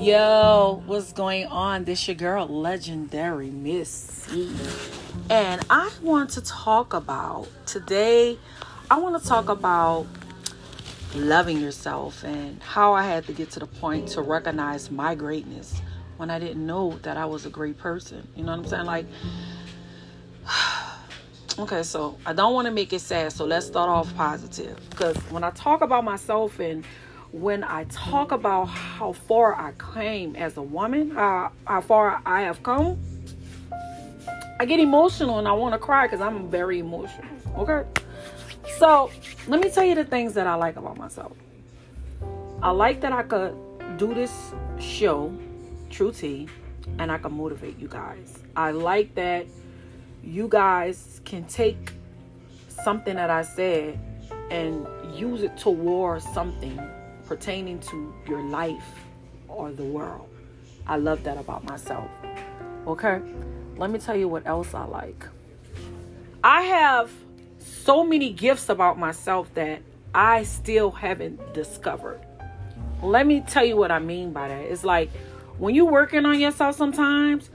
Yo, what's going on? This your girl, Legendary Miss T. And I want to talk about today, I want to talk about loving yourself and how I had to get to the point to recognize my greatness when I didn't know that I was a great person. You know what I'm saying? Like, okay, so I don't want to make it sad, so let's start off positive. Because when I talk about myself and when I talk about how far I came as a woman, how far I have come, I get emotional and I want to cry because I'm very emotional, okay? So let me tell you the things that I like about myself. I like that I could do this show, True Tea, and I can motivate you guys. I like that you guys can take something that I said and use it towards something pertaining to your life or the world. I love that about myself. Okay, let me tell you what else I like. I have so many gifts about myself that I still haven't discovered. Let me tell you what I mean by that. It's like when you're working on yourself, sometimes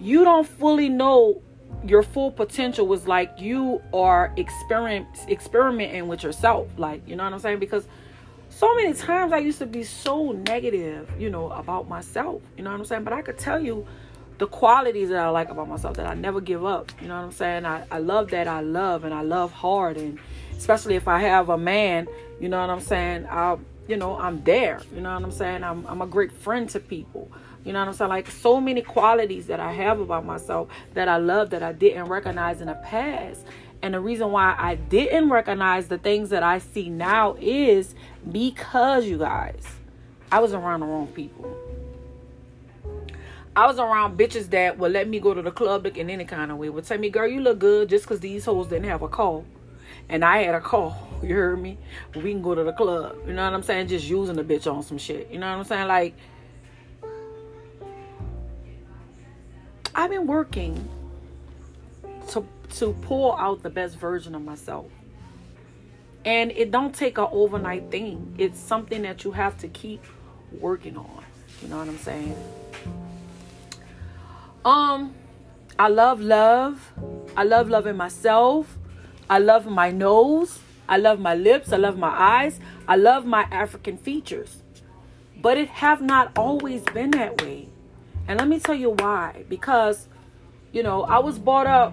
you don't fully know your full potential. Was like you are experimenting with yourself. Like, you know what I'm saying? Because so many times I used to be so negative, you know, about myself. You know what I'm saying? But I could tell you the qualities that I like about myself, that I never give up. You know what I'm saying? I love that I love, and I love hard. And especially if I have a man, you know what I'm saying? I'm there. You know what I'm saying? I'm a great friend to people. You know what I'm saying? Like, so many qualities that I have about myself that I love, that I didn't recognize in the past. And the reason why I didn't recognize the things that I see now is because, you guys, I was around the wrong people. I was around bitches that would let me go to the club looking any kind of way, would tell me, girl, you look good just because these hoes didn't have a call. And I had a call. You heard me? We can go to the club. You know what I'm saying? Just using the bitch on some shit. You know what I'm saying? Like, I've been working to pull out the best version of myself. And it don't take an overnight thing. It's something that you have to keep working on. You know what I'm saying? I love love. I love loving myself. I love my nose. I love my lips. I love my eyes. I love my African features. But it have not always been that way. And let me tell you why. Because, you know, I was brought up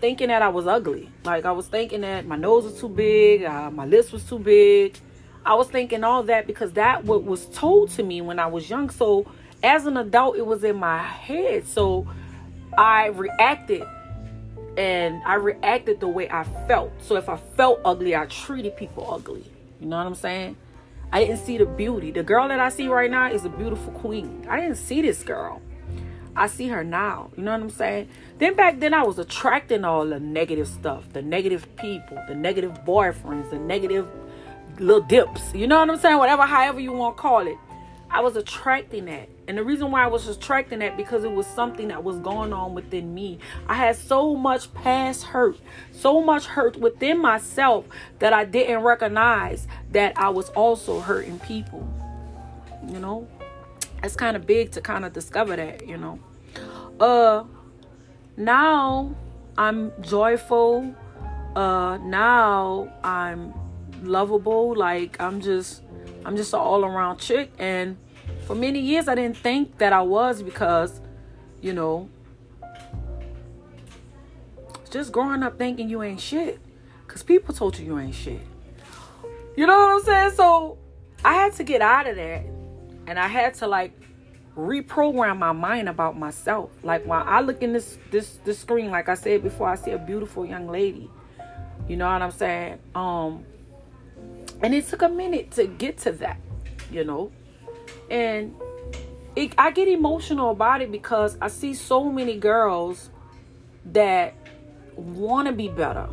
thinking that I was ugly. Like, I was thinking that my nose was too big, my lips was too big. I was thinking all that because that what was told to me when I was young. So as an adult, it was in my head. So I reacted, and I reacted the way I felt. So if I felt ugly, I treated people ugly. You know what I'm saying? I didn't see the beauty. The girl that I see right now is a beautiful queen. I didn't see this girl. I see her now. You know what I'm saying? Then back then I was attracting all the negative stuff. The negative people. The negative boyfriends. The negative little dips. You know what I'm saying? Whatever, however you want to call it. I was attracting that. And the reason why I was attracting that, because it was something that was going on within me. I had so much past hurt, so much hurt within myself that I didn't recognize that I was also hurting people. You know, it's kind of big to kind of discover that, you know. Now I'm joyful. Now I'm lovable. Like, I'm just an all-around chick. And for many years, I didn't think that I was, because, you know, just growing up thinking you ain't shit because people told you you ain't shit. You know what I'm saying? So I had to get out of that, and I had to, like, reprogram my mind about myself. Like, when I look in this screen, like I said before, I see a beautiful young lady. You know what I'm saying? And it took a minute to get to that, you know. And I get emotional about it because I see so many girls that want to be better,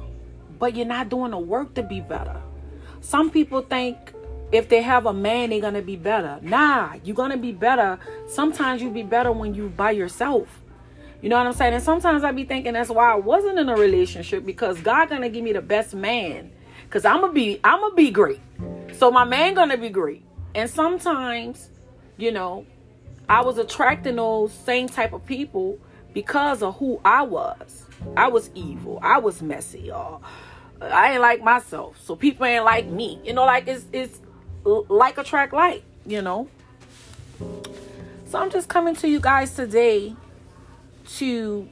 but you're not doing the work to be better. Some people think if they have a man, they're going to be better. Nah, you're going to be better. Sometimes you be better when you by yourself. You know what I'm saying? And sometimes I be thinking that's why I wasn't in a relationship, because God going to give me the best man, because I'm going to be great. So my man going to be great. And sometimes you know, I was attracting those same type of people because of who I was. I was evil. I was messy. I ain't like myself. So people ain't like me. You know, like it's like attract like, you know. So I'm just coming to you guys today to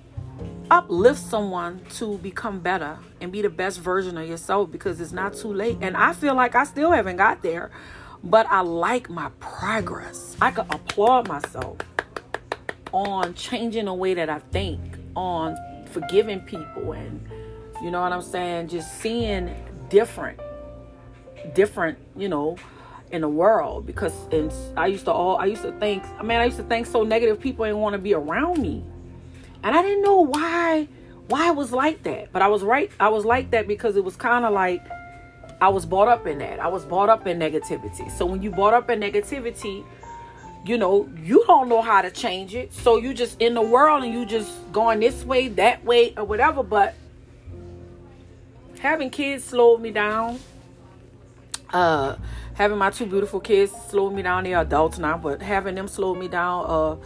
uplift someone to become better and be the best version of yourself, because it's not too late. And I feel like I still haven't got there, but I like my progress. I could applaud myself on changing the way that I think, on forgiving people, and you know what I'm saying, just seeing different, you know, in the world. Because I used to think so negative people didn't want to be around me, and I didn't know why I was like that, but I was right. I was like that because it was kind of like I was brought up in that. I was brought up in negativity. So when you brought up in negativity, you know, you don't know how to change it. So you just in the world and you just going this way, that way, or whatever. But having kids slowed me down. Having my two beautiful kids slowed me down. They're adults now, but having them slowed me down.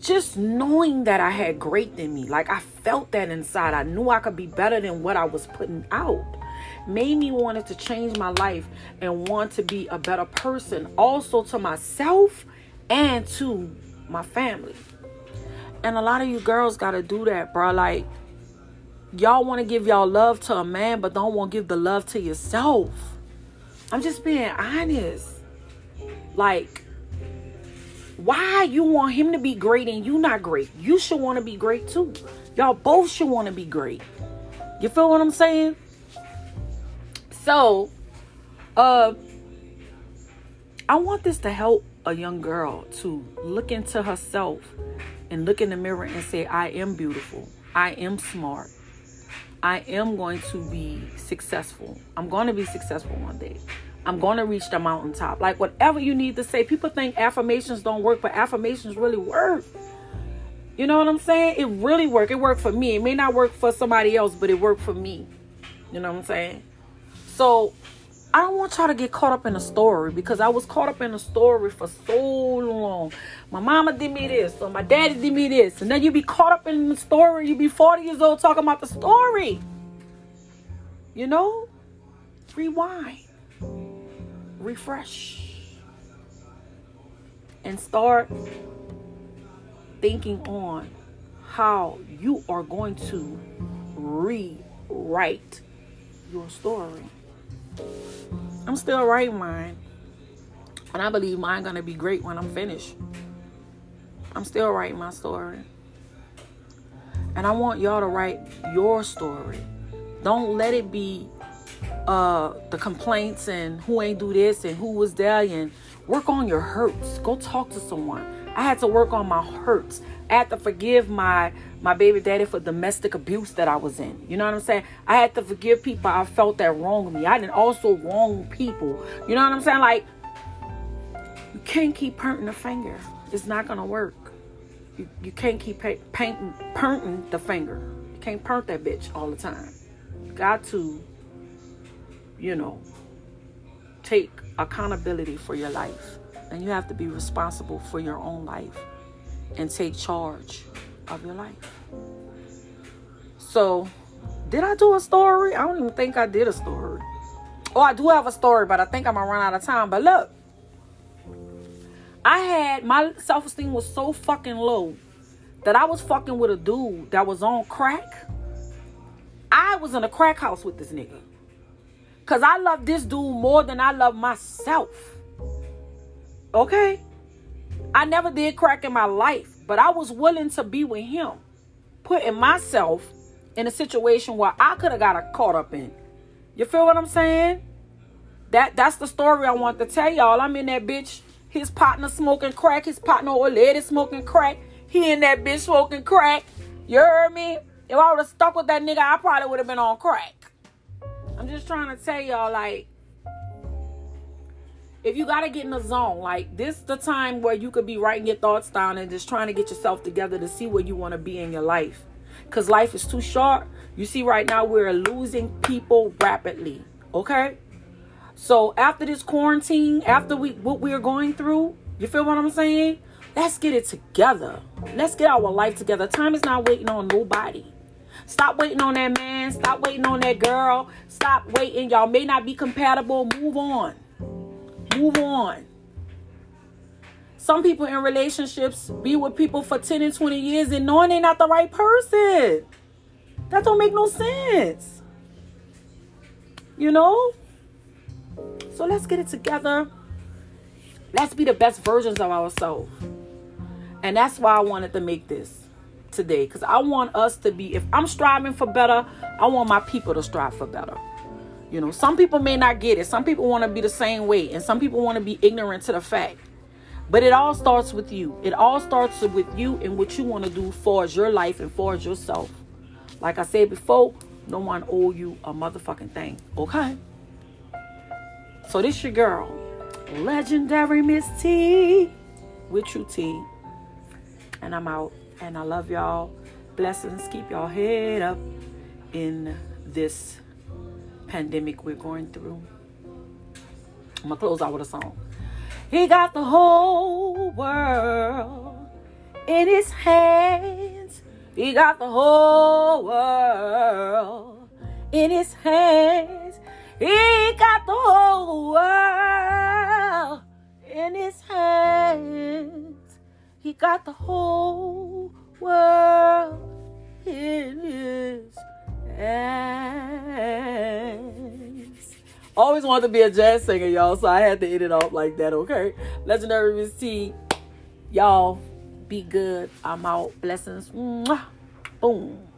Just knowing that I had great in me. Like, I felt that inside. I knew I could be better than what I was putting out. Made me wanted to change my life and want to be a better person. Also to myself and to my family. And a lot of you girls got to do that, bro. Like, y'all want to give y'all love to a man, but don't want to give the love to yourself. I'm just being honest. Like, why you want him to be great and you not great? You should want to be great too. Y'all both should want to be great. You feel what I'm saying? So, I want this to help a young girl to look into herself and look in the mirror and say, I am beautiful. I am smart. I am going to be successful. I'm going to be successful one day. I'm going to reach the mountaintop. Like, whatever you need to say. People think affirmations don't work, but affirmations really work. You know what I'm saying? It really worked. It worked for me. It may not work for somebody else, but it worked for me. You know what I'm saying? So, I don't want y'all to get caught up in a story, because I was caught up in a story for so long. My mama did me this, or my daddy did me this. And then you be caught up in the story. You be 40 years old talking about the story. You know? Rewind. Refresh. And start thinking on how you are going to rewrite your story. I'm still writing mine, and I believe mine gonna be great when I'm finished. I'm still writing my story, and I want y'all to write your story. Don't let it be the complaints and who ain't do this and who was there. And work on your hurts. Go talk to someone. I had to work on my hurts. I had to forgive my baby daddy for domestic abuse that I was in. You know what I'm saying? I had to forgive people I felt that wronged me. I didn't also wrong people. You know what I'm saying? Like, you can't keep pointing the finger. It's not going to work. You can't keep pointing the finger. You can't point that bitch all the time. You got to, you know, take accountability for your life. And you have to be responsible for your own life and take charge of your life. So, did I do a story? I don't even think I did a story. Oh, I do have a story, but I think I'm going to run out of time. But look, my self-esteem was so fucking low that I was fucking with a dude that was on crack. I was in a crack house with this nigga. Because I love this dude more than I love myself. Okay? I never did crack in my life, but I was willing to be with him, putting myself in a situation where I could have got caught up in. You feel what I'm saying? That's the story I want to tell y'all. I'm in that bitch. His partner smoking crack. His partner or lady smoking crack. He in that bitch smoking crack. You heard me? If I would have stuck with that nigga, I probably would have been on crack. I'm just trying to tell y'all, like, if you got to get in the zone, like, this the time where you could be writing your thoughts down and just trying to get yourself together to see where you want to be in your life. Because life is too short. You see, right now, we're losing people rapidly, okay? So, after this quarantine, after what we're going through, You feel what I'm saying? Let's get it together. Let's get our life together. Time is not waiting on nobody. Stop waiting on that man. Stop waiting on that girl. Stop waiting. Y'all may not be compatible. Move on. Move on. Some people in relationships be with people for 10 and 20 years and knowing they're not the right person. That don't make no sense. You know? So let's get it together. Let's be the best versions of ourselves. And that's why I wanted to make this today. Because I want us to be, if I'm striving for better, I want my people to strive for better. You know, some people may not get it. Some people want to be the same way. And some people want to be ignorant to the fact. But it all starts with you. It all starts with you and what you want to do for your life and for yourself. Like I said before, no one owe you a motherfucking thing. Okay? So this your girl, Legendary Miss T with True Tea. And I'm out. And I love y'all. Blessings. Keep y'all head up in this pandemic we're going through. I'm going to close out with a song. He got the whole world in his hands. He got the whole world in his hands. He got the whole world in his hands. He got the whole world in his hands. Always wanted to be a jazz singer, y'all, so I had to end it off like that, okay? Legendary Miss T, y'all, be good. I'm out. Blessings. Mwah. Boom.